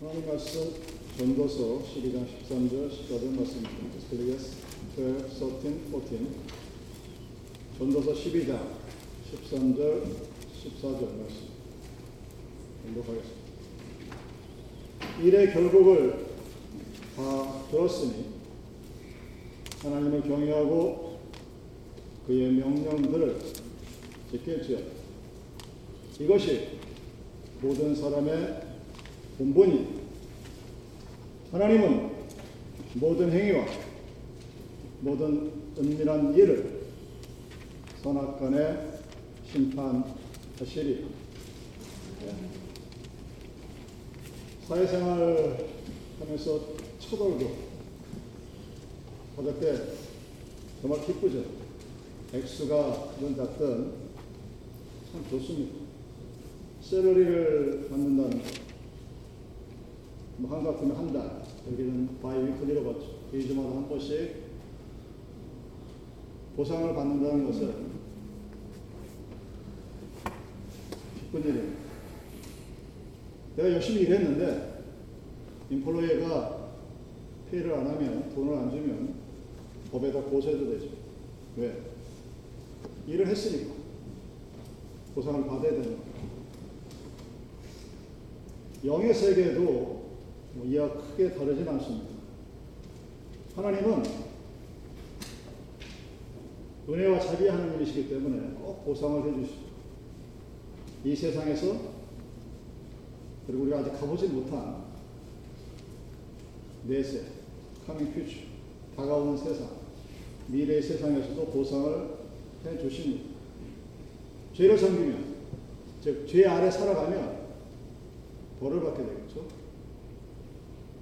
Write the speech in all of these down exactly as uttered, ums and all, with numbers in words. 하나님 말씀 전도서 십이 장 십삼 절 십사 절 말씀 십이, 십삼, 십사, 십사 전도서 십이 장 십삼 절 십사 절 말씀 공부하겠습니다. 일의 결국을 다 들었으니 하나님을 경외하고 그의 명령들을 지킬지어다. 이것이 모든 사람의 본분이. 하나님은 모든 행위와 모든 은밀한 일을 선악간에 심판하시리. 사회생활 하면서 쳐돌고 어저께 정말 기쁘죠. 액수가 늘어났던 참 좋습니다. 셀러리를 받는다는 거. 뭐 한 같으면 한 달, 여기는 바이위클리로 받죠. 이 주마다 한 번씩 보상을 받는다는 것은 기쁜 일입니다. 내가 열심히 일했는데 인플로이가 페이를 안 하면, 돈을 안 주면 법에다 고소해도 되죠. 왜? 일을 했으니까 보상을 받아야 되는 거예요. 영의 세계도 뭐 이와 크게 다르진 않습니다. 하나님은 은혜와 자비의 하나님이시기 때문에 꼭 보상을 해주시죠. 이 세상에서 그리고 우리가 아직 가보지 못한 내세, coming future, 다가오는 세상, 미래의 세상에서도 보상을 해주십니다. 죄를 섬기면, 즉 죄 아래 살아가면 벌을 받게 되겠죠.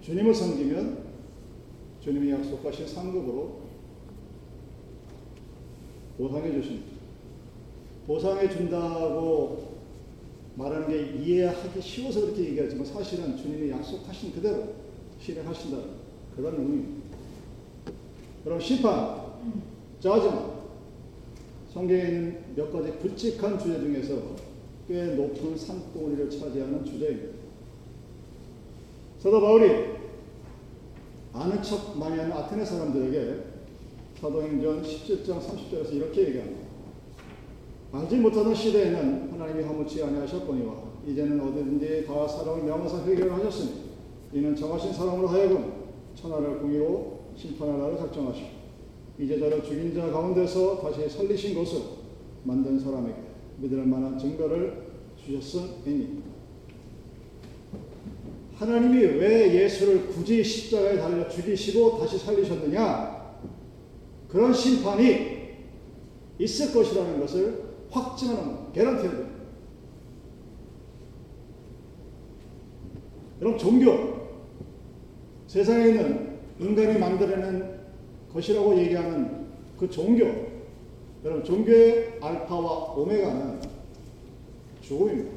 주님을 섬기면 주님이 약속하신 상급으로 보상해 주십니다. 보상해 준다고 말하는 게 이해하기 쉬워서 그렇게 얘기하지만 사실은 주님이 약속하신 그대로 실행하신다는 그런 의미입니다. 그럼 심판, 저지먼트, 성경에 있는 몇 가지 굵직한 주제 중에서 꽤 높은 산봉우리를 차지하는 주제입니다. 사도 바울이 아는 척 많이 하는 아테네 사람들에게 사도행전 십칠 장 삼십 절에서 이렇게 얘기합니다. 알지 못하던 시대에는 하나님이 화물치 아니하셨거니와 이제는 어디든지 다 사람을 명하사 회개를 하셨으니 이는 정하신 사람으로 하여금 천하를 공의로 심판하라고 작정하시고 이제 저를 죽인 자 가운데서 다시 살리신 것으로 만든 사람에게 믿을 만한 증거를 주셨으니. 하나님이 왜 예수를 굳이 십자가에 달려 죽이시고 다시 살리셨느냐, 그런 심판이 있을 것이라는 것을 확증하는 개런티입니다. 여러분, 종교, 세상에 있는 인간이 만들어낸 것이라고 얘기하는 그 종교, 여러분, 종교의 알파와 오메가는 죽음입니다.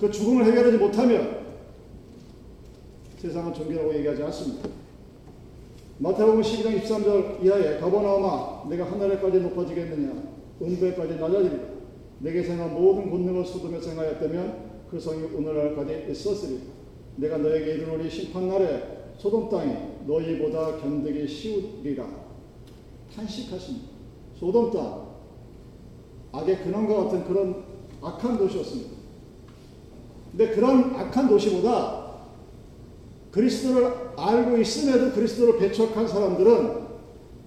그 죽음을 해결하지 못하면 세상은 종교라고 얘기하지 않습니다. 마태복음 십이 장 십삼 절 이하에 가버나움아 내가 하늘에까지 높아지겠느냐, 음부에까지 낮아지리라. 내게 생한 모든 권능을 소돔에 생하였다면 그 성이 오늘날까지 있었으리라. 내가 너에게 이르노니 심판날에 소돔 땅이 너희보다 견디기 쉬우리라. 탄식하십니다. 소돔 땅, 악의 근원과 같은 그런 악한 도시였습니다. 근데 그런 악한 도시보다 그리스도를 알고 있음에도 그리스도를 배척한 사람들은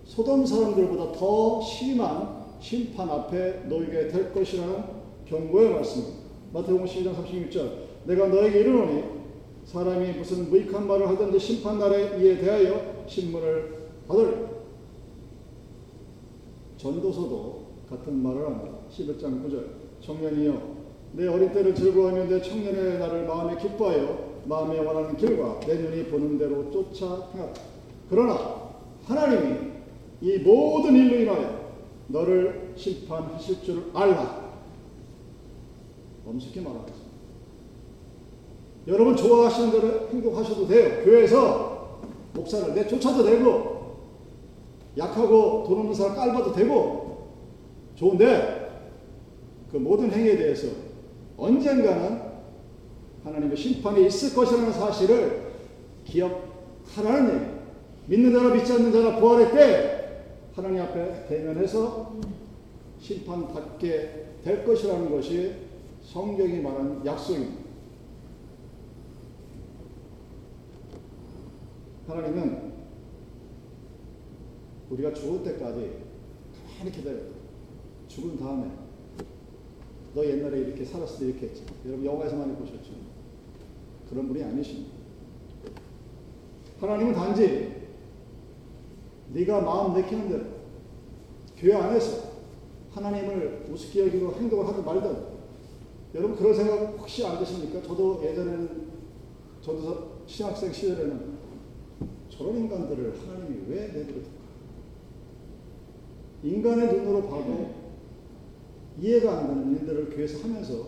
소돔 사람들보다 더 심한 심판 앞에 놓이게 될 것이라는 경고의 말씀입니다. 마태복음 십이 장 삼십육 절 내가 너에게 이르노니 사람이 무슨 무익한 말을 하든지 심판날에 이에 대하여 심문을 받으리라. 전도서도 같은 말을 합니다. 십일 장 구 절 청년이여 내 어린 때를 즐거워하며 내 청년의 날을 마음에 기뻐하여 마음에 원하는 길과 내 눈이 보는 대로 쫓아 행하다. 그러나 하나님이 이 모든 일로 인하여 너를 심판하실 줄 알라. 엄숙히 말하라. 여러분 좋아하시는 대로 행동하셔도 돼요. 교회에서 목사를 내쫓아도 되고 약하고 돈 없는 사람 깔봐도 되고 좋은데 그 모든 행위에 대해서 언젠가는 하나님의 심판이 있을 것이라는 사실을 기억하라는 얘기예요. 믿는 자나 믿지 않는 자나 부활의 때 하나님 앞에 대면해서 심판받게 될 것이라는 것이 성경이 말하는 약속입니다. 하나님은 우리가 죽을 때까지 가만히 기다렸다. 죽은 다음에 너 옛날에 이렇게 살았을 때 이렇게 했지. 여러분 영화에서 많이 보셨죠? 그런 분이 아니십니다. 하나님은 단지 네가 마음 내키는 대로 교회 안에서 하나님을 우습게 여기고 행동을 하든 말든, 여러분 그런 생각 혹시 안 드십니까? 저도 예전에는, 저도 신학생 시절에는 저런 인간들을 하나님이 왜 내버려둘까? 인간의 눈으로 봐도 이해가 안 되는 일들을 교회에서 하면서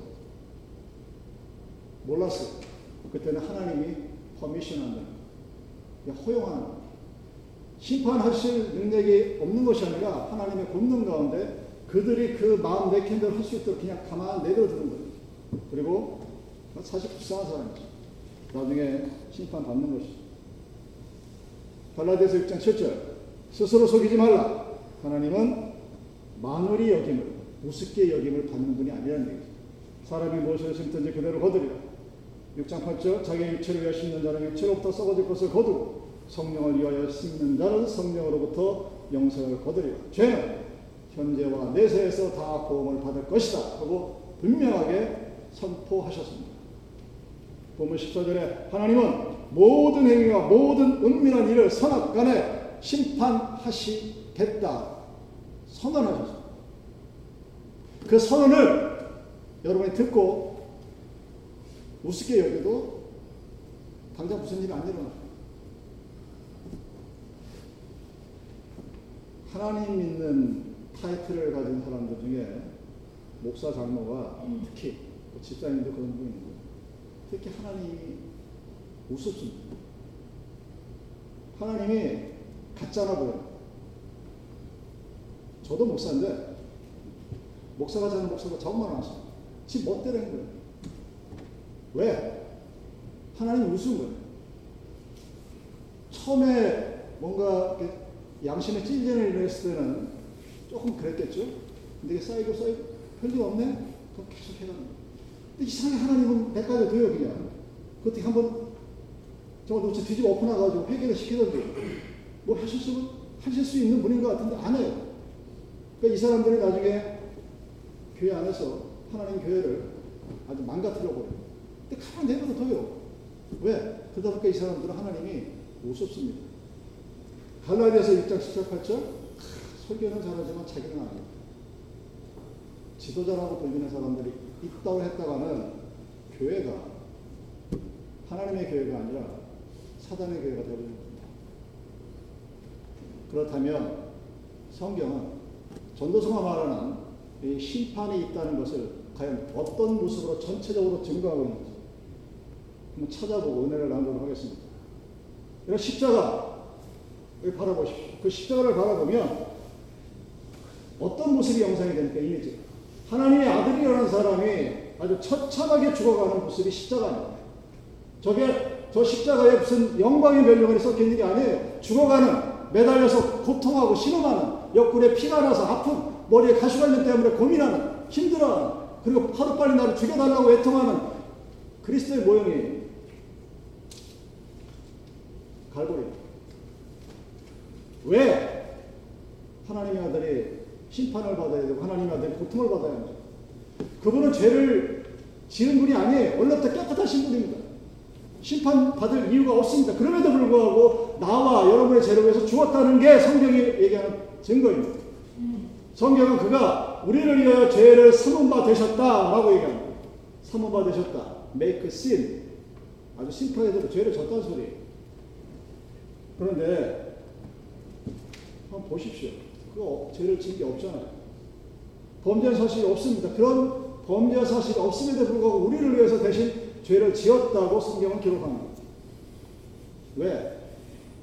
몰랐어요. 그때는 하나님이 퍼미션한다는 거예요. 허용하는 거예요. 심판하실 능력이 없는 것이 아니라 하나님의 굽는 가운데 그들이 그 마음 내킨 대로 할 수 있도록 그냥 가만 내버려두는 거예요. 그리고 사실 불쌍한 사람이죠. 나중에 심판받는 것이죠. 갈라디아서 육 장 칠 절, 스스로 속이지 말라. 하나님은 만월이 여김을, 우습게 여김을 받는 분이 아니라는 얘기죠. 사람이 무엇을 심든지 그대로 거두리라. 육 장 팔 절, 자기의 육체를 위하여 심는 자는 육체로부터 썩어질 것을 거두고 성령을 위하여 심는 자는 성령으로부터 영생을 거두리라. 죄는 현재와 내세에서 다 보험을 받을 것이다 하고 분명하게 선포하셨습니다. 본문 십사 절에 하나님은 모든 행위와 모든 은밀한 일을 선악간에 심판하시겠다 선언하셨습니다. 그 선언을 여러분이 듣고 우습게 여겨도 당장 무슨 일이 안 일어나요. 하나님 믿는 타이틀을 가진 사람들 중에 목사, 장로가 특히 집사님도 그런 분인데 특히 하나님이 우습습니다. 하나님이 가짜라 보여요. 저도 목사인데 목사가 자는 목사가 정말 안 왔어요. 지 멋대로 한 거예요. 왜? 하나님이 우스운 거예요. 처음에 뭔가 양심에 찔리는 일을 했을 때는 조금 그랬겠죠. 근데 이게 쌓이고 쌓이고 별일 없네? 그럼 계속 해가는 거예요. 근데 이상하게 하나님은 내까지 둬요 그냥. 그때 한번 정말 도대체 뒤집어 엎어놔가지고 회개를 시키던데 뭐 하실 수, 하실 수 있는 분인 것 같은데 안 해요. 그러니까 이 사람들이 나중에 교회 안에서 하나님 교회를 아주 망가뜨려 버려요. 근데 가만히 내버려둬요. 왜? 그러다 보니까 이 사람들은 하나님이 우습습니다. 갈라디아서 육 장 십칠, 팔 절, 설교는 잘하지만 자기는 아니에요. 지도자라고 불리는 사람들이 있다고 했다가는 교회가 하나님의 교회가 아니라 사단의 교회가 되어버립니다. 그렇다면 성경은 전도서가 말하는 이 심판이 있다는 것을 과연 어떤 모습으로 전체적으로 증거하고 있는지 한번 찾아보고 은혜를 나누도록 하겠습니다. 이런 십자가 여기 바라보십시오. 그 십자가를 바라보면 어떤 모습이 영상이 됩니까? 이미지. 하나님의 아들이라는 사람이 아주 처참하게 죽어가는 모습이 십자가입니다. 저게 저 십자가에 무슨 영광의 면류관이 섞인 일이 아니에요. 죽어가는, 매달려서 고통하고 신음하는, 옆구리에 피가 나서 아픈, 머리에 가시관련 때문에 고민하는, 힘들어하는, 그리고 하루빨리 나를 죽여달라고 애통하는 그리스도의 모형이 갈고리입니다. 왜 하나님의 아들이 심판을 받아야 되고 하나님의 아들이 고통을 받아야 합니까? 그분은 죄를 지은 분이 아니에요. 원래부터 깨끗하신 분입니다. 심판받을 이유가 없습니다. 그럼에도 불구하고 나와 여러분의 죄를 위해서 죽었다는 게 성경이 얘기하는 증거입니다. 성경은 그가 우리를 위하여 죄를 삼은 바 되셨다라고 얘기합니다. 삼은 바 되셨다. make sin. 아주 심판해도 죄를 졌다는 소리. 그런데 한번 보십시오. 그거 죄를 지은 게 없잖아요. 범죄한 사실이 없습니다. 그런 범죄한 사실이 없음에도 불구하고 우리를 위해서 대신 죄를 지었다고 성경은 기록합니다. 왜?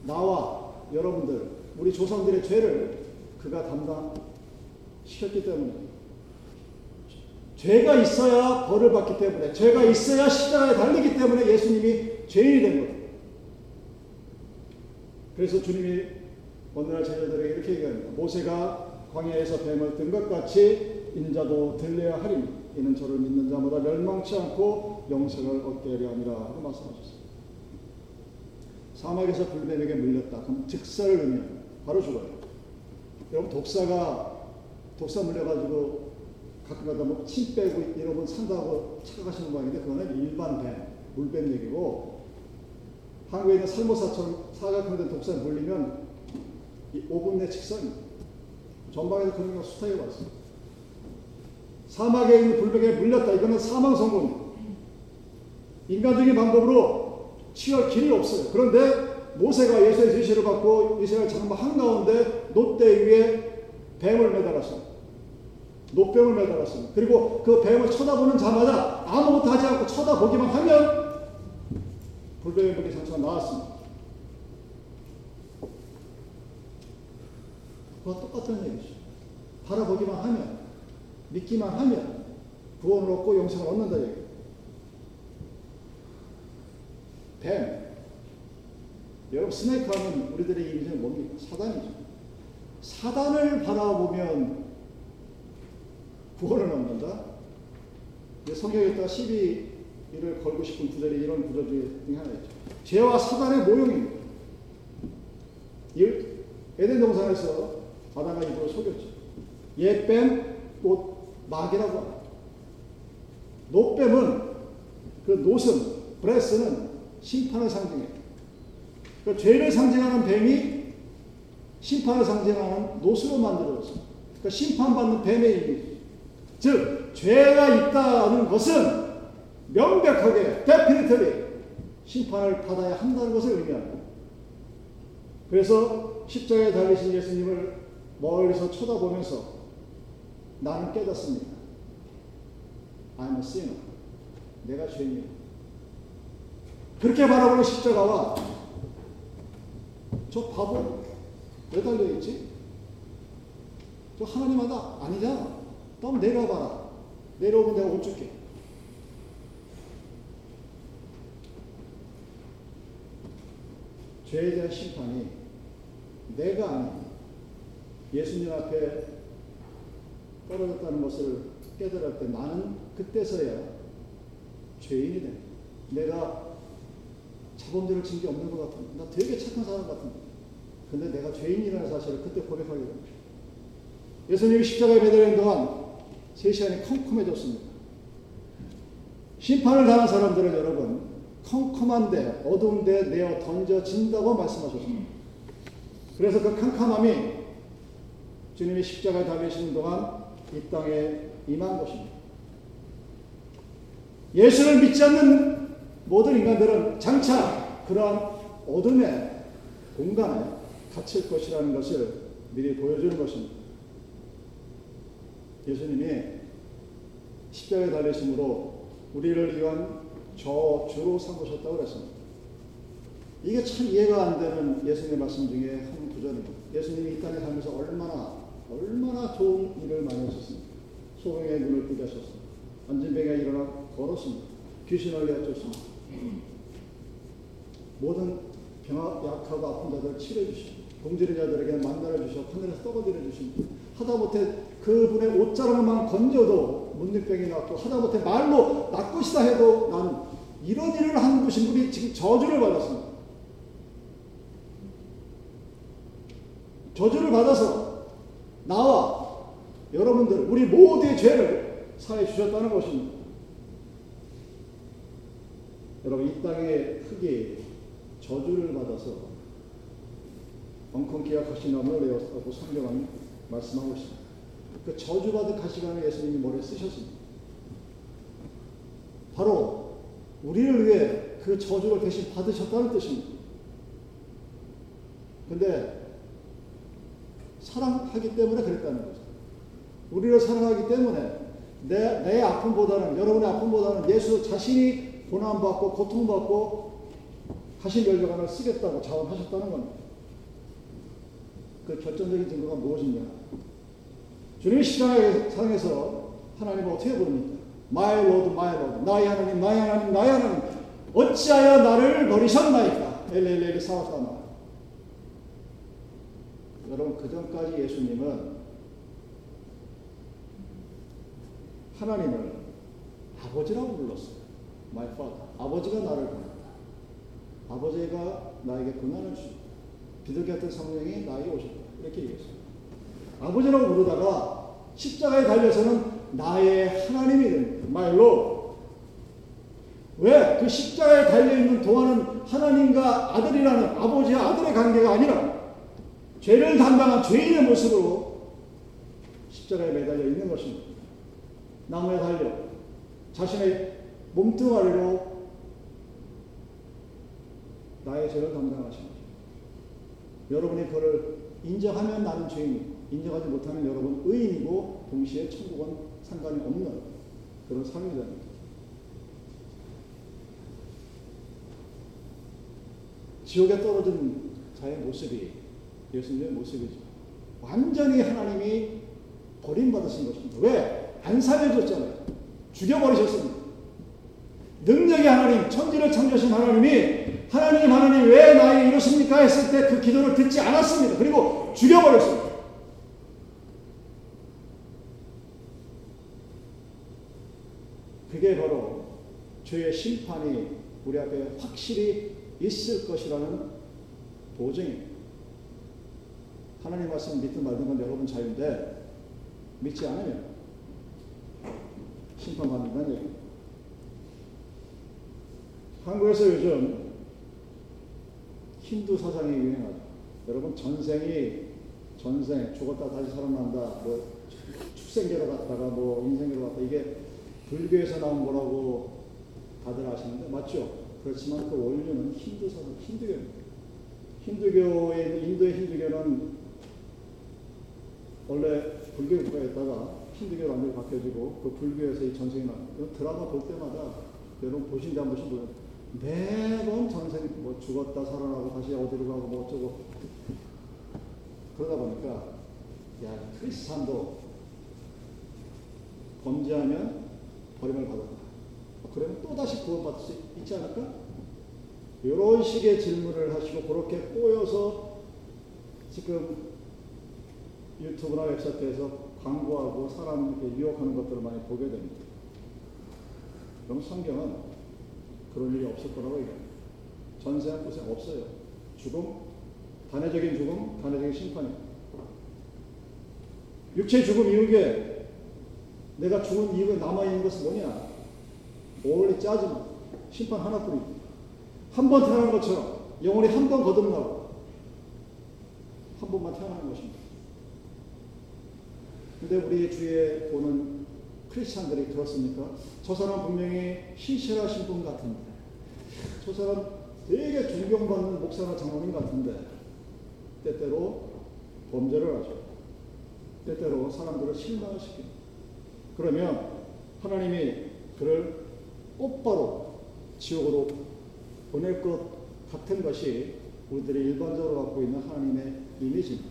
나와 여러분들, 우리 조상들의 죄를 그가 담당시켰기 때문에 죄가 있어야 벌을 받기 때문에, 죄가 있어야 십자가에 달리기 때문에 예수님이 죄인이 된 거예요. 그래서 주님이 어느 날 제자들에게 이렇게 얘기합니다. 모세가 광야에서 뱀을 든 것 같이 인자도 들려야 하리니 이는 저를 믿는 자마다 멸망치 않고 영생을 얻게 하려 함이라 하고 말씀하셨습니다. 사막에서 불뱀에게 물렸다. 그럼 즉사를 의미합니다. 바로 죽어요. 여러분 독사가 독사 물려가지고 가끔가다 뭐 침 빼고 이러면 산다고 착각하시는 모양인데 그거는 일반 뱀, 물뱀 얘기고 한국에 있는 살모사처럼 사각형된 독사에 물리면 오 분 내 직선입니다. 전방에서 그런 경우가 수차례 봤어요. 사막에 있는 불뱀에 물렸다. 이거는 사망 선고입니다. 인간적인 방법으로 치열 길이 없어요. 그런데 모세가 예수의 지시를 받고 이스라엘 장막 한가운데 놋대 위에 뱀을 매달았습니다. 놋뱀을 매달았습니다. 그리고 그 뱀을 쳐다보는 자마다 아무것도 하지 않고 쳐다보기만 하면 불뱀에 물린 상처가 나왔습니다. 그와 똑같은 얘기죠. 바라보기만 하면, 믿기만 하면 구원을 얻고 영생을 얻는다 얘기예요. 뱀. 여러분 스네이크 하면 우리들의 이미지는 뭡니까? 사단이죠. 사단을 바라보면 구원을 얻는다. 성경에다가 시비를 걸고 싶은 구절이 이런 구절 중에 하나였죠. 죄와 사단의 모형입니다. 에덴 동산에서 바다가 입으로 속였죠. 옛뱀, 놋, 막이라고 합니다. 놋뱀은 그 놋은, 브레스는 심판을 상징해요. 그러니까 죄를 상징하는 뱀이 심판을 상징하는 놋으로 만들어졌습니다. 그러니까 심판받는 뱀의 의미. 즉, 죄가 있다는 것은 명백하게, definitely 심판을 받아야 한다는 것을 의미합니다. 그래서 십자가에 달리신 예수님을 멀리서 쳐다보면서 나는 깨닫습니다. I'm a sinner. 내가 죄인이야. 그렇게 바라보는 십자가와 저 바보 왜 달려있지? 저 하나님마다 아니잖아. 그럼 내려와봐라. 내려오면 내가 옷 줄게. 죄에 대한 심판이 내가 아닌 예수님 앞에 떨어졌다는 것을 깨달을 때 나는 그때서야 죄인이 돼. 내가 자범죄를 진 게 없는 것 같은데, 나 되게 착한 사람 같은데, 근데 내가 죄인이라는 사실을 그때 고백하게 됩니다. 예수님이 십자가에 매달리는 동안 세 시간이 컴컴해졌습니다. 심판을 당한 사람들은 여러분 컴컴한데 어두운데 내어 던져진다고 말씀하셨습니다. 그래서 그 캄캄함이 주님이 십자가에 달리시는 동안 이 땅에 임한 것입니다. 예수를 믿지 않는 모든 인간들은 장차 그러한 어둠의 공간에 갇힐 것이라는 것을 미리 보여주는 것입니다. 예수님이 십자가에 달리심으로 우리를 위한 저주로 삼으셨다고 그랬습니다. 이게 참 이해가 안 되는 예수님의 말씀 중에 한 구절입니다. 예수님이 이 땅에 살면서 얼마나 얼마나 좋은 일을 많이 하셨습니까? 소경의 눈을 뜨게 하셨습니다. 안진뱅이가 일어나 걸었습니다. 귀신을 내쫓습니다. 모든 병약 약하고 아픈 자들을 치료해 주십니다. 동질의 자들에게 만나를 주셔 하늘에서 떠거들여 주십니다. 하다못해 그분의 옷자락만 건져도 문둥병이 났고 하다못해 말로 낫고시다 해도 나는 이런 일을 한 분이신 분이 지금 저주를 받았습니다. 저주를 받아서 나와 여러분들 우리 모두의 죄를 사해 주셨다는 것입니다. 여러분 이 땅의 흙이 저주를 받아서 엉겅퀴 약하신 나무를 내었다고 성경은 말씀하고 있습니다. 그 저주받은 가시관을 예수님이 머리에 쓰셨습니다. 바로 우리를 위해 그 저주를 대신 받으셨다는 뜻입니다. 근데 사랑하기 때문에 그랬다는 거죠. 우리를 사랑하기 때문에 내, 내 아픔보다는 여러분의 아픔보다는 예수 자신이 고난받고 고통받고 하신 열정을 쓰겠다고 자원하셨다는 겁니다. 그 결정적인 증거가 무엇이냐. 주님의 십자가상에서 하나님을 어떻게 부릅니까? My Lord, My Lord. 나의 하나님, 나의 하나님, 나의 하나님. 어찌하여 나를 버리셨나이까? 엘렐렐 사와사마. 여러분, 그전까지 예수님은 하나님을 아버지라고 불렀어요. My Father. 아버지가 나를 부른다. 아버지가 나에게 고난을 주셨다. 비둘기 같은 성령이 나에게 오셨다. 이렇게 얘기했어요. 아버지라고 부르다가 십자가에 달려서는 나의 하나님이 됩니다. My Lord. 왜? 그 십자가에 달려있는 동안은 하나님과 아들이라는 아버지와 아들의 관계가 아니라 죄를 담당한 죄인의 모습으로 십자가에 매달려 있는 것입니다. 나무에 달려 자신의 몸뚱아리로 나의 죄를 담당하신 거죠. 여러분이 그를 인정하면 나는 죄인이고 인정하지 못하면 여러분 의인이고 동시에 천국은 상관이 없는 그런 삶이랍니다. 지옥에 떨어진 자의 모습이 예수님의 모습이죠. 완전히 하나님이 버림받으신 것입니다. 왜? 안 살려줬잖아요. 죽여버리셨습니다. 능력의 하나님, 천지를 창조하신 하나님이 하나님, 하나님 왜 나에게 이러십니까? 했을 때 그 기도를 듣지 않았습니다. 그리고 죽여버렸습니다. 그게 바로 죄의 심판이 우리 앞에 확실히 있을 것이라는 보증입니다. 하나님 말씀 믿든 말든 건 여러분 자유인데 믿지 않으면 심판받는다는 얘기입니다. 한국에서 요즘 힌두 사상이 유행하죠. 여러분 전생이 전생 죽었다 다시 살아난다 뭐 축생계로 갔다가 뭐 인생계로 갔다 이게 불교에서 나온 거라고 다들 아시는데 맞죠? 그렇지만 그 원류는 힌두 사상, 힌두교입니다. 힌두교의 인도의 힌두교는 원래 불교 국가였다가 힌두교로 완전히 바뀌어지고 그 불교에서 이 전생이 나옵니다. 드라마 볼 때마다 여러분 보신데 한 번씩 보면 매번 전생 뭐 죽었다 살아나고 다시 어디로 가고 뭐 어쩌고 그러다 보니까 야 크리스찬도 범죄하면 버림을 받았다. 그러면 또다시 구원받을 수 있지 않을까? 이런 식의 질문을 하시고 그렇게 꼬여서 지금 유튜브나 웹사이트에서 광고하고 사람에게 유혹하는 것들을 많이 보게 됩니다. 그럼 성경은 그런 일이 없을 거라고 얘기합니다. 전생한 고생 없어요. 죽음, 단회적인 죽음, 단회적인 심판입니다. 육체의 죽음 이후에 내가 죽은 이후에 남아있는 것은 뭐냐? 원래 짜증, 심판 하나뿐입니다. 한 번 태어난 것처럼 영혼이 한 번 거듭나고 한 번만 태어나는 것입니다. 그런데 우리 주위에 보는 크리스찬들이 그렇습니까? 저 사람 분명히 신실하신 분 같은데 저 사람 되게 존경받는 목사나 장로님 같은데 때때로 범죄를 하죠. 때때로 사람들을 실망을 시킵니다. 그러면 하나님이 그를 곧바로 지옥으로 보낼 것 같은 것이 우리들이 일반적으로 갖고 있는 하나님의 이미지입니다.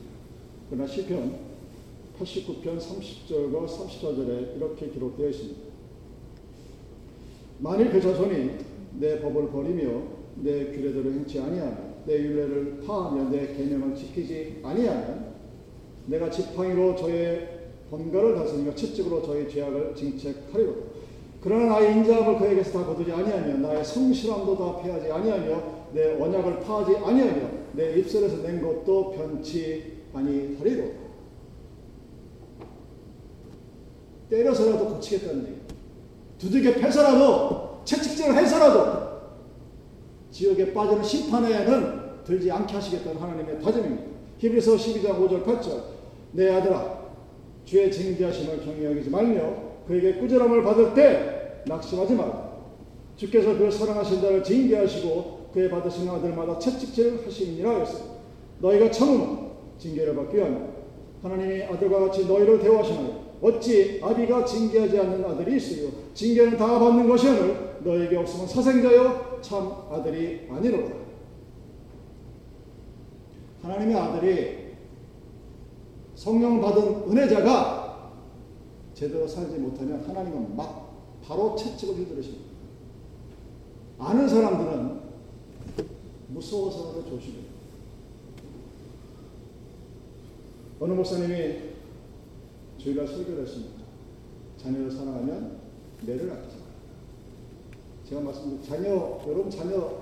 그러나 시편 팔십구 편 삼십 절과 삼십사 절에 이렇게 기록되어 있습니다. 만일 그 자손이 내 법을 버리며 내 규례대로 행치 아니하며 내 율례를 파하며 내 계명을 지키지 아니하면 내가 지팡이로 저의 번거를 다스리며 채찍으로 저의 죄악을 징책하리로다. 그러나 나의 인자함을 그에게서 다 거두지 아니하며 나의 성실함도 다 폐하지 아니하며 내 언약을 파하지 아니하며 내 입술에서 낸 것도 변치 아니하리로다. 때려서라도 고치겠다는 얘기예요. 두들겨 패서라도 채찍질을 해서라도 지옥에 빠지는 심판에는 들지 않게 하시겠다는 하나님의 다짐입니다. 히브리서 십이 장 오 절 팔 절 내 아들아 주의 징계하심을 경히 여기지 말며 그에게 꾸지람을 받을 때 낙심하지 말라. 주께서 그를 사랑하신 자를 징계하시고 그의 받으시는 아들마다 채찍질 하시니라 했어요. 너희가 참으면 징계를 받기 위하며 하나님이 아들과 같이 너희를 대우하시나요. 어찌 아비가 징계하지 않는 아들이 있으요 징계는 다 받는 것이오늘 너희에게 없으면 사생자여 참 아들이 아니로다. 하나님의 아들이 성령 받은 은혜자가 제대로 살지 못하면 하나님은 막 바로 채찍을 휘두르십니다. 아는 사람들은 무서워서라도 조심해요. 어느 목사님이 주일날 설교를 했습니다. 자녀를 사랑하면 매를 아끼지 말라. 제가 말씀드린 자녀, 여러분 자녀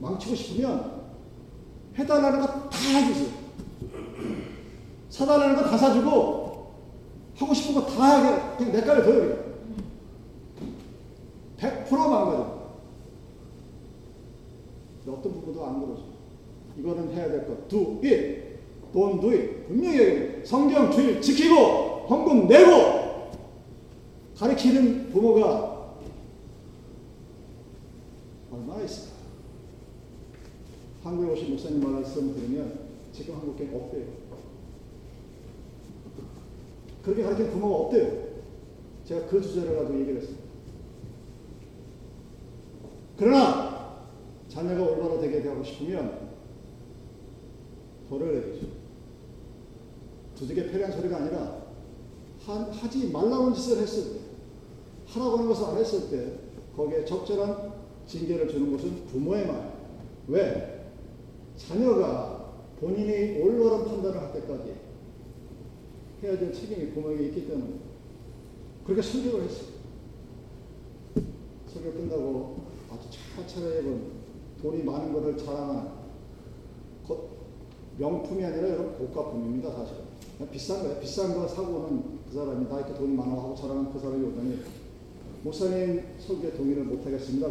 망치고 싶으면 해달라는 거 다 해주세요. 사달라는 거 다 사주고 하고 싶은 거 다 그냥 내 깔에 둬요. 백 퍼센트 망가져. 어떤 부부도 안 그러죠. 이거는 해야 될 것. Do it. Don't do it. 분명히 얘기해요. 성경 주일 지키고 헌금 내고 가르치는 부모가 얼마나 있을까. 한국에 오신 목사님 말씀 들으면 지금 한국에 없대요. 그렇게 가르치는 부모가 없대요. 제가 그 주제를 가지고 얘기를 했습니다. 그러나 자녀가 올바로 되게 되고 싶으면 벌을 내리죠. 두둑에 패리한 소리가 아니라 하, 하지 말라는 짓을 했을 때, 하라고 하는 것을 안 했을 때 거기에 적절한 징계를 주는 것은 부모의 말. 왜? 자녀가 본인이 올바른 판단을 할 때까지 해야 될 책임이 부모에게 있기 때문에 그렇게 설교를 했어요. 설교 끝나고 아주 차차례 입은 돈이 많은 것을 자랑하는 것, 명품이 아니라 여러분 고가품입니다. 사실은 비싼 거예요. 비싼 거 사고는 그 사람이 나 이렇게 돈이 많아 하고 자랑하는 그 사람이 오더니 목사님 설교에 동의를 못하겠습니다.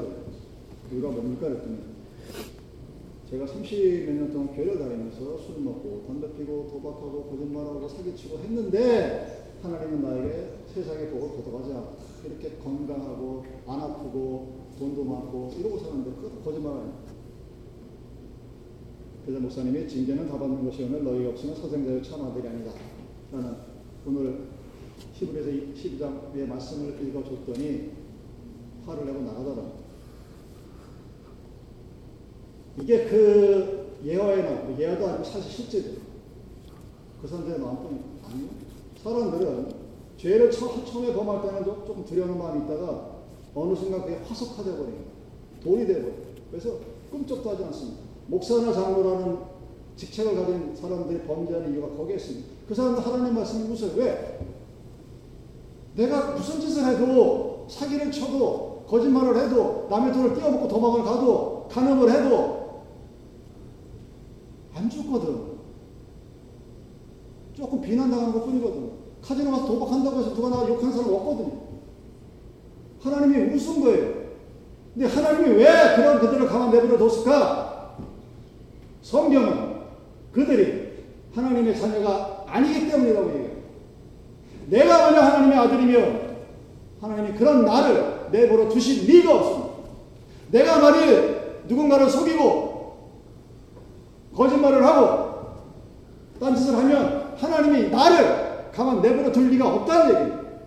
이유가 뭡니까 그랬더니 제가 삼십몇 년 동안 교회를 다니면서 술 먹고 담배 피고 도박하고 거짓말하고 사기치고 했는데 하나님은 나에게 세상의 복을 거둬가지 않았다. 이렇게 건강하고 안 아프고 돈도 많고 이러고 사는데 그것도 거짓말하니까. 그래서 목사님이 징계는 다 받는 것이 오늘 너희가 없으면 사생자여 참 아들이 아니다 라는 오늘 히브리서 십이 장의 말씀을 읽어줬더니 화를 내고 나가더라. 이게 그 예화에 나오고 예화도 아니고 사실 실제죠. 그 사람들의 마음뿐이 아니에요. 사람들은 죄를 처, 처음에 범할 때는 조금 두려운 마음이 있다가 어느 순간 그게 화석화되어버려요. 돌이 되어버려요. 그래서 꿈쩍도 하지 않습니다. 목사나 장로라는 직책을 가진 사람들이 범죄하는 이유가 거기에 있습니다. 그 사람들 하나님 말씀을 무서워요. 왜? 내가 무슨 짓을 해도 사기를 쳐도 거짓말을 해도 남의 돈을 떼어먹고 도망을 가도 간음을 해도 안 죽거든. 조금 비난당하는 것뿐이거든. 카지노 가서 도박한다고 해서 누가 나 욕한 사람 없거든요. 하나님이 우스운 거예요. 근데 하나님이 왜 그런 그들을 가만 내버려 뒀을까? 성경은 그들이 하나님의 자녀가 아니기 때문이라고 얘기해요. 내가 만약 하나님의 아들이며 하나님이 그런 나를 내버려 두실 리가 없습니다. 내가 만일 누군가를 속이고 거짓말을 하고 딴짓을 하면 하나님이 나를 가만 내버려 둘 리가 없다는 얘기예요.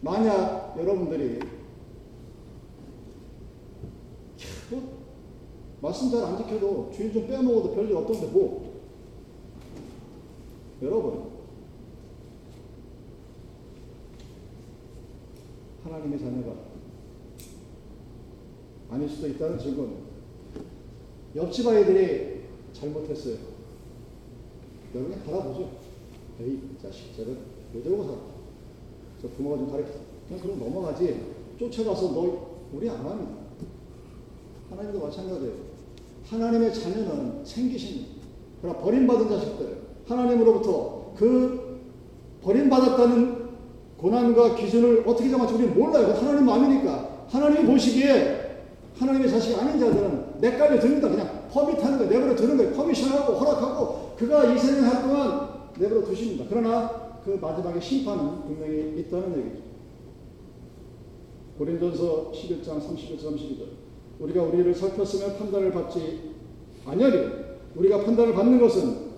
만약 여러분들이 말씀 잘 안 지켜도 주일 좀 빼먹어도 별일 없던데 뭐. 여러분 하나님의 자녀가 아닐 수도 있다는 증거는 옆집 아이들이 잘못했어요. 여러분이 바라보죠. 에이 자식 쟤는 왜 저러고 살아. 저 부모가 좀 가르쳐. 그냥 그럼 넘어가지. 쫓아가서 너 우리 안 합니다. 하나님도 마찬가지예요. 하나님의 자녀는 생기십니다. 그러나 버림받은 자식들, 하나님으로부터 그 버림받았다는 고난과 기준을 어떻게 정할지 우리는 몰라요. 하나님 마음이니까. 하나님이 보시기에 하나님의 자식이 아닌 자들은 내 깔려 듭니다. 그냥 퍼밋하는 거예요. 내버려 두는 거예요. 퍼미션하고 허락하고 그가 이 세상 할 동안 내버려 두십니다. 그러나 그 마지막에 심판은 분명히 있다는 얘기죠. 고린도전서 십일 장 삼십일 절 삼십이 절 우리가 우리를 살폈으면 판단을 받지 아니하리라. 우리가 판단을 받는 것은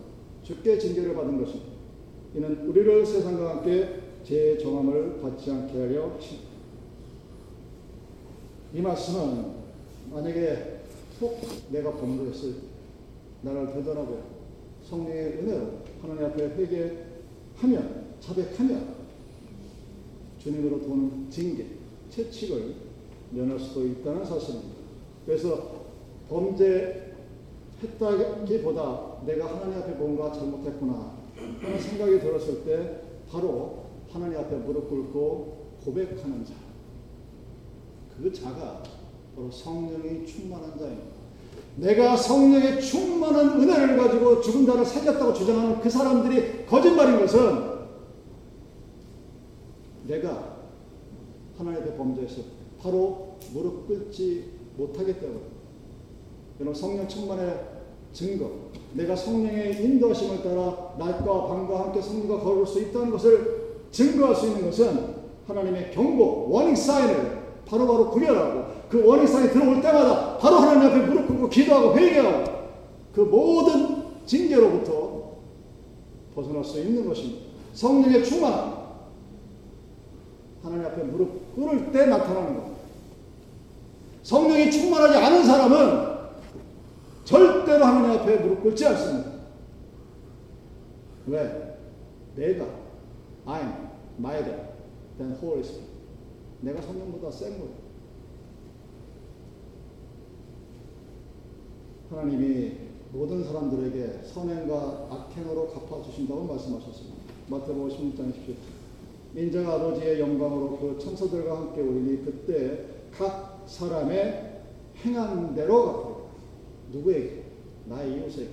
주께 징계를 받은 것입니다. 이는 우리를 세상과 함께 재정함을 받지 않게 하려 하십니다. 이 말씀은 만약에 혹 내가 범죄했을 나를 되더라고요. 성령의 은혜로 하나님 앞에 회개하면 자백하며 주님으로 보는 징계, 채찍을 면할 수도 있다는 사실입니다. 그래서 범죄했다기보다 내가 하나님 앞에 뭔가 잘못했구나 하는 생각이 들었을 때 바로 하나님 앞에 무릎 꿇고 고백하는 자, 그 자가 바로 성령이 충만한 자입니다. 내가 성령의 충만한 은혜를 가지고 죽은 자를 살렸다고 주장하는 그 사람들이 거짓말인 것은 내가 하나님 앞에 범죄해서 바로 무릎 꿇지 못하기 때문에, 여러분, 성령 충만의 증거, 내가 성령의 인도하심을 따라 낮과 밤과 함께 성령과 걸을 수 있다는 것을 증거할 수 있는 것은 하나님의 경고, 워닝 사인을 바로바로 구별하고 그 워닝 사인이 들어올 때마다 바로 하나님 앞에 무릎 꿇고 기도하고 회개하고 그 모든 징계로부터 벗어날 수 있는 것입니다. 성령의 충만함, 하나님 앞에 무릎 꿇을 때 나타나는 겁니다. 성령이 충만하지 않은 사람은 절대로 하나님 앞에 무릎 꿇지 않습니다. 왜? 내가, I'm, my God, then Holy Spirit. 내가 성령보다 센 거예요. 하나님이 모든 사람들에게 선행과 악행으로 갚아주신다고 말씀하셨습니다. 마태복음 십육 장 이십칠 절. 인자가 아버지의 영광으로 그 천사들과 함께 오리니 그때 각 사람의 행한 대로 갚으리라. 누구에게? 나의 이웃에게.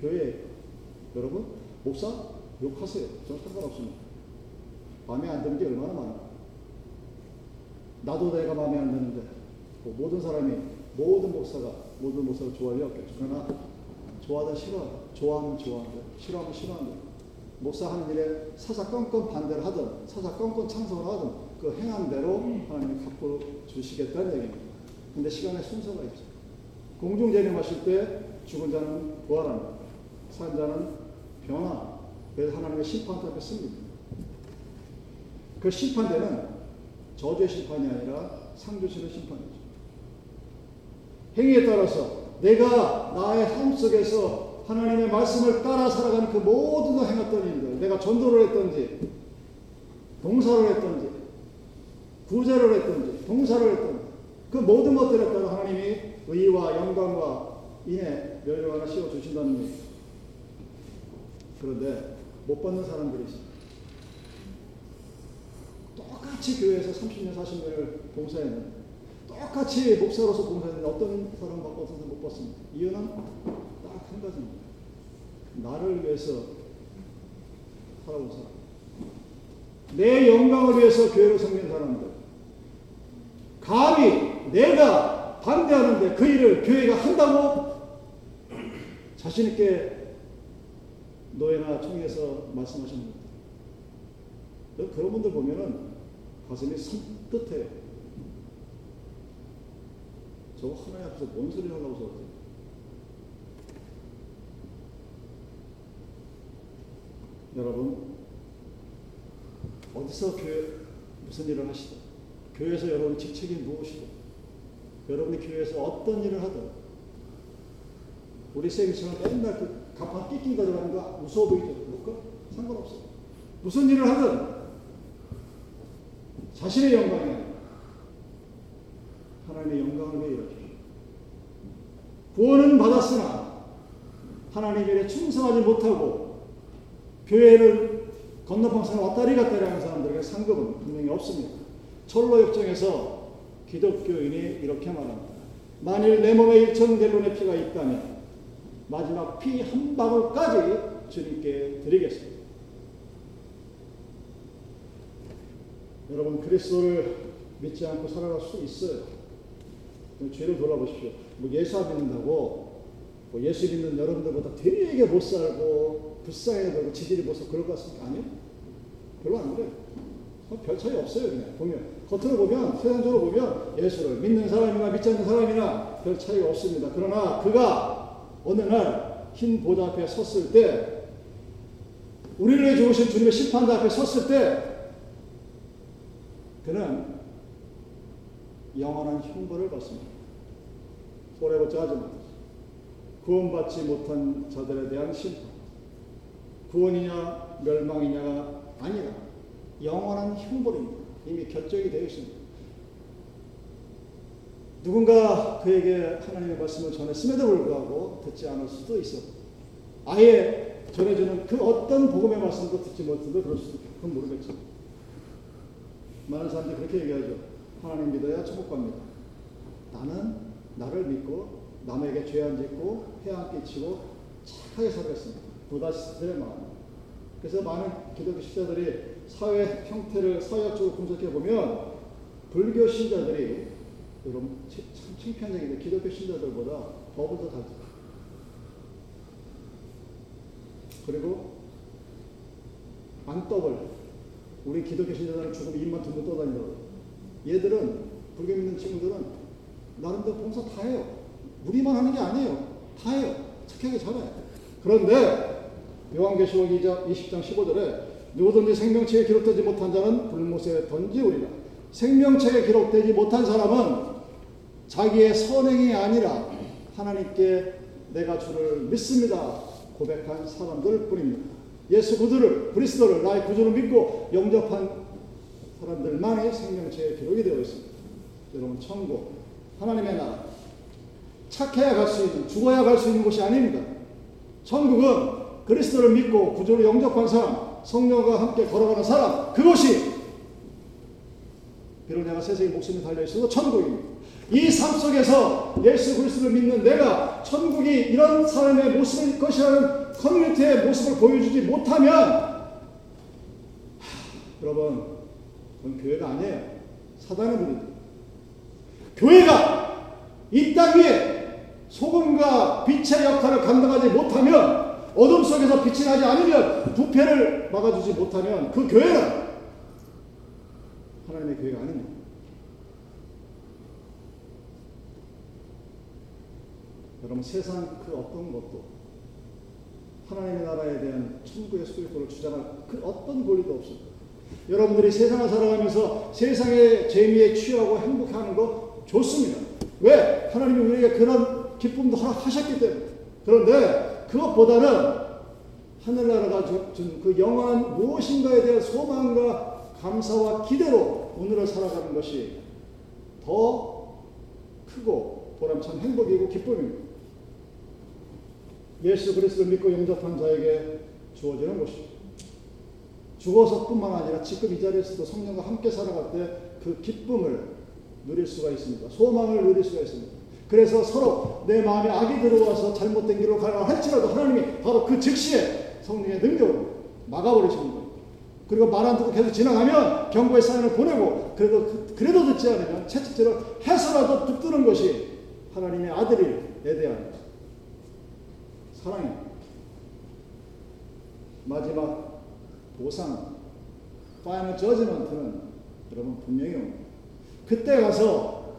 교회에게. 여러분, 목사 욕하세요. 저 상관없습니다. 마음에 안 드는 게 얼마나 많아요. 나도 내가 마음에 안 드는데 뭐 모든 사람이, 모든 목사가 모든 목사를 좋아할 리 없겠죠. 그러나 좋아하다 싫어하다, 좋아하면 좋아한다, 싫어하면 싫어한다, 목사 하는 일에 사사건건 반대를 하든 사사건건 찬성을 하든 그 행한대로 하나님이 갚고 주시겠다는 얘기입니다. 근데 시간에 순서가 있죠. 공중재림하실 때 죽은 자는 부활합니다. 산 자는 변화. 그래서 하나님의 심판대 앞에 씁니다. 그 심판대는 저주의 심판이 아니라 상주시의 심판이죠. 행위에 따라서 내가 나의 삶 속에서 하나님의 말씀을 따라 살아가는 그 모든 행했던 일들, 내가 전도를 했던지 봉사를 했던지 구제를 했던지 봉사를 했던지 그 모든 것들에 따라 하나님이 의와 영광과 인의 면류관을 하나 씌워주신다는 얘기예요. 그런데 못 받는 사람들이 있습니다. 똑같이 교회에서 삼십 년 사십 년을 봉사했는데, 똑같이 목사로서 봉사했는데 어떤 사람은 받고 어떤 사람은 못 받습니다. 이유는 딱 한 가지입니다. 나를 위해서 살아온 사람, 내 영광을 위해서 교회를 섬긴 사람들, 감히 내가 반대하는데 그 일을 교회가 한다고 자신있게 노예나 총회에서 말씀하시는 분들, 그런 분들 보면은 가슴이 섬뜩해요. 저거 하나님 앞에서 뭔 소리 하려고 저러지? 여러분, 어디서 교회 무슨 일을 하시든, 교회에서 여러분의 직책이 무엇이든, 여러분이 교회에서 어떤 일을 하든, 우리 쌤이처럼 맨날 그 가판 끼끼 가져가는 거 무서워 보이죠? 그럴까? 상관없어요. 무슨 일을 하든 자신의 영광이 아니라 하나님의 영광을 위해 일하죠. 구원은 받았으나 하나님의 일에 충성하지 못하고 교회를 건너방사는 왔다리 갔다리 하는 사람들에게 상급은 분명히 없습니다. 철로협정에서 기독교인이 이렇게 말합니다. 만일 내 몸에 일천갤론의 피가 있다면 마지막 피 한 방울까지 주님께 드리겠습니다. 여러분, 그리스도를 믿지 않고 살아갈 수 있어요. 죄를 돌아보십시오. 뭐 예수 안 믿는다고 뭐 예수 믿는 여러분들보다 되게 못 살고 불쌍해도 지질이 벌써 그럴 것 같습니까? 아니요. 별로 안 그래요. 별 차이 없어요. 그냥 보면, 겉으로 보면, 세상적으로 보면 예수를 믿는 사람이나 믿지 않는 사람이나 별 차이가 없습니다. 그러나 그가 어느 날 흰 보좌 앞에 섰을 때, 우리를 위해 죽으신 주님의 심판대 앞에 섰을 때, 그는 영원한 형벌을 받습니다. Forever judgment. 구원받지 못한 자들에 대한 심판. 구원이냐 멸망이냐가 아니라 영원한 형벌입니다. 이미 결정이 되어 있습니다. 누군가 그에게 하나님의 말씀을 전했음에도 불구하고 듣지 않을 수도 있었고, 아예 전해주는 그 어떤 복음의 말씀도 듣지 못해도 그럴 수도 있고, 그건 모르겠죠. 많은 사람들이 그렇게 얘기하죠. 하나님 믿어야 축복합니다. 나는 나를 믿고 남에게 죄 안 짓고 해 안 끼치고 착하게 살겠습니다. 도다시스들의 마음. 그래서 많은 기독교 신자들이 사회 형태를 사회학적으로 분석해 보면 불교 신자들이 여러분 참 창피한 얘기인데 기독교 신자들보다 법을 더 잘 지켜. 그리고 안떡을 우리 기독교 신자들은 죽으면 입만 둥근 떠다닌다고. 얘들은 불교 믿는 친구들은 나름대로 봉사 다 해요. 우리만 하는 게 아니에요. 다 해요. 착하게 잘해. 그런데 요한계시록 이십 장 십오 절에 누구든지 생명책에 기록되지 못한 자는 불못에 던지우리라. 생명책에 기록되지 못한 사람은 자기의 선행이 아니라 하나님께 내가 주를 믿습니다 고백한 사람들 뿐입니다. 예수 구주를 그리스도를 나의 구주를 믿고 영접한 사람들만의 생명책에 기록이 되어 있습니다. 여러분 천국 하나님의 나라 착해야 갈 수 있는 죽어야 갈 수 있는 곳이 아닙니다. 천국은 그리스도를 믿고 구주를 영접한 사람 성령과 함께 걸어가는 사람 그것이 비록 내가 세상에 목숨이 달려있어도 천국입니다. 이 삶 속에서 예수 그리스도를 믿는 내가 천국이 이런 사람의 모습일 것이라는 커뮤니티의 모습을 보여주지 못하면 하, 여러분 그건 교회가 아니에요. 사단의 무리입니다. 교회가 이 땅 위에 소금과 빛의 역할을 감당하지 못하면 어둠 속에서 빛이 나지 않으면 부패를 막아주지 못하면 그 교회는 하나님의 교회가 아닙니다. 여러분 세상 그 어떤 것도 하나님의 나라에 대한 천국의 소유권을 주장할 그 어떤 권리도 없습니다. 여러분들이 세상을 살아가면서 세상의 재미에 취하고 행복해하는 거 좋습니다. 왜? 하나님이 우리에게 그런 기쁨도 허락하셨기 때문에. 그런데 그것보다는 하늘나라가 준 그 영원한 무엇인가에 대한 소망과 감사와 기대로 오늘을 살아가는 것이 더 크고 보람찬 행복이고 기쁨입니다. 예수 그리스도를 믿고 영접한 자에게 주어지는 것입니다. 죽어서뿐만 아니라 지금 이 자리에서도 성령과 함께 살아갈 때 그 기쁨을 누릴 수가 있습니다. 소망을 누릴 수가 있습니다. 그래서 서로 내 마음에 악이 들어와서 잘못된 길로 가라 할지라도 하나님이 바로 그 즉시에 성령의 능력으로 막아버리시는 거예요. 그리고 말 안 듣고 계속 지나가면 경고의 사연을 보내고 그래도, 그래도 듣지 않으면 채찍질을 해서라도 붙드는 것이 하나님의 아들에 대한 사랑입니다. 마지막 보상, 파이널 저지먼트는 여러분 분명히 옵니다. 그때 가서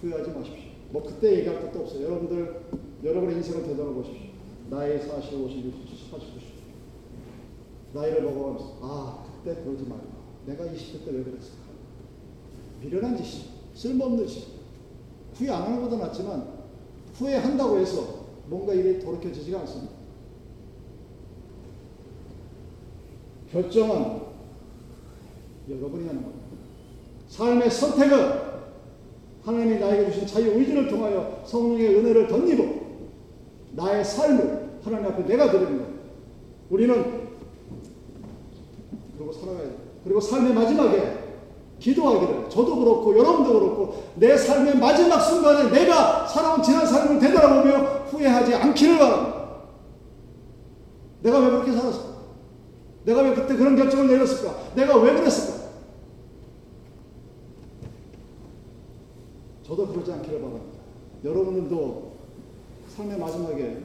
후회하지 마십시오. 뭐 그때 얘기할 것도 없어요. 여러분들 여러분의 인생을 되돌아 보십시오. 나이 사십, 오십, 육십, 사십구, 나이를 먹어가면서 아 그때 그러지 말고 내가 이십 대 때 왜 그랬을까? 미련한 짓이 쓸모없는 짓. 후회 안 하는 것보다 낫지만 후회한다고 해서 뭔가 일이 돌이켜지지가 않습니다. 결정은 여러분이 하는 겁니다. 삶의 선택은 하나님이 나에게 주신 자유의지를 통하여 성령의 은혜를 덧입어 나의 삶을 하나님 앞에 내가 드리는 거예요. 우리는 그러고 살아가야 돼요. 그리고 삶의 마지막에 기도하기를 저도 그렇고 여러분도 그렇고 내 삶의 마지막 순간에 내가 살아온 지난 삶을 되돌아보며 후회하지 않기를 바랍니다. 내가 왜 그렇게 살았을까? 내가 왜 그때 그런 결정을 내렸을까? 내가 왜 그랬을까? 저도 그러지 않기를 바랍니다. 여러분들도 삶의 마지막에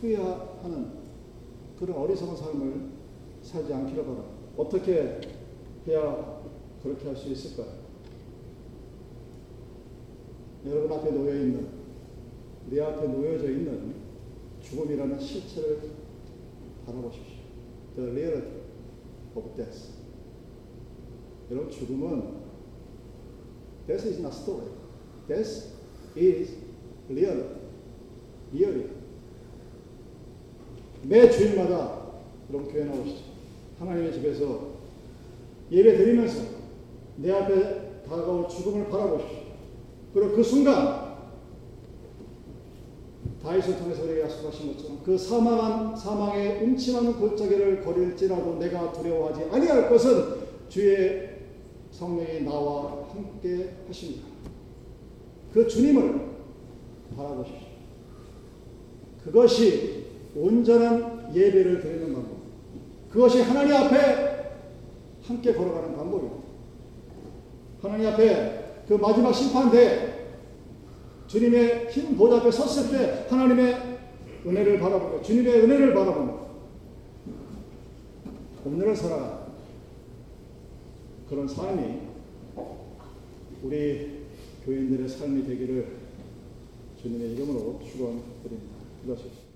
후회하는 그런 어리석은 삶을 살지 않기를 바랍니다. 어떻게 해야 그렇게 할 수 있을까요? 여러분 앞에 놓여있는, 내 앞에 놓여져 있는 죽음이라는 실체를 바라보십시오. The reality of death. 여러분 죽음은 Death is not story. Death is reality. 매 주일마다 그럼 교회 나오시죠. 하나님의 집에서 예배 드리면서 내 앞에 다가올 죽음을 바라보십시오. 그리고 그 순간 다윗을 통해서 우리에게 약속하신 것처럼 그 사망한, 사망의 음침한 골짜기를 걸을지라도 내가 두려워하지 아니할 것은 주의 성령이 나와 함께 하십니다. 그 주님을 바라보십시오. 그것이 온전한 예배를 드리는 방법, 그것이 하나님 앞에 함께 걸어가는 방법입니다. 하나님 앞에 그 마지막 심판대에 주님의 흰 보좌 앞에 섰을 때 하나님의 은혜를 바라보고 주님의 은혜를 바라보고 오늘을 살아가는 그런 삶이 우리 교인들의 삶이 되기를 주님의 이름으로 축원드립니다. 기도하십시오.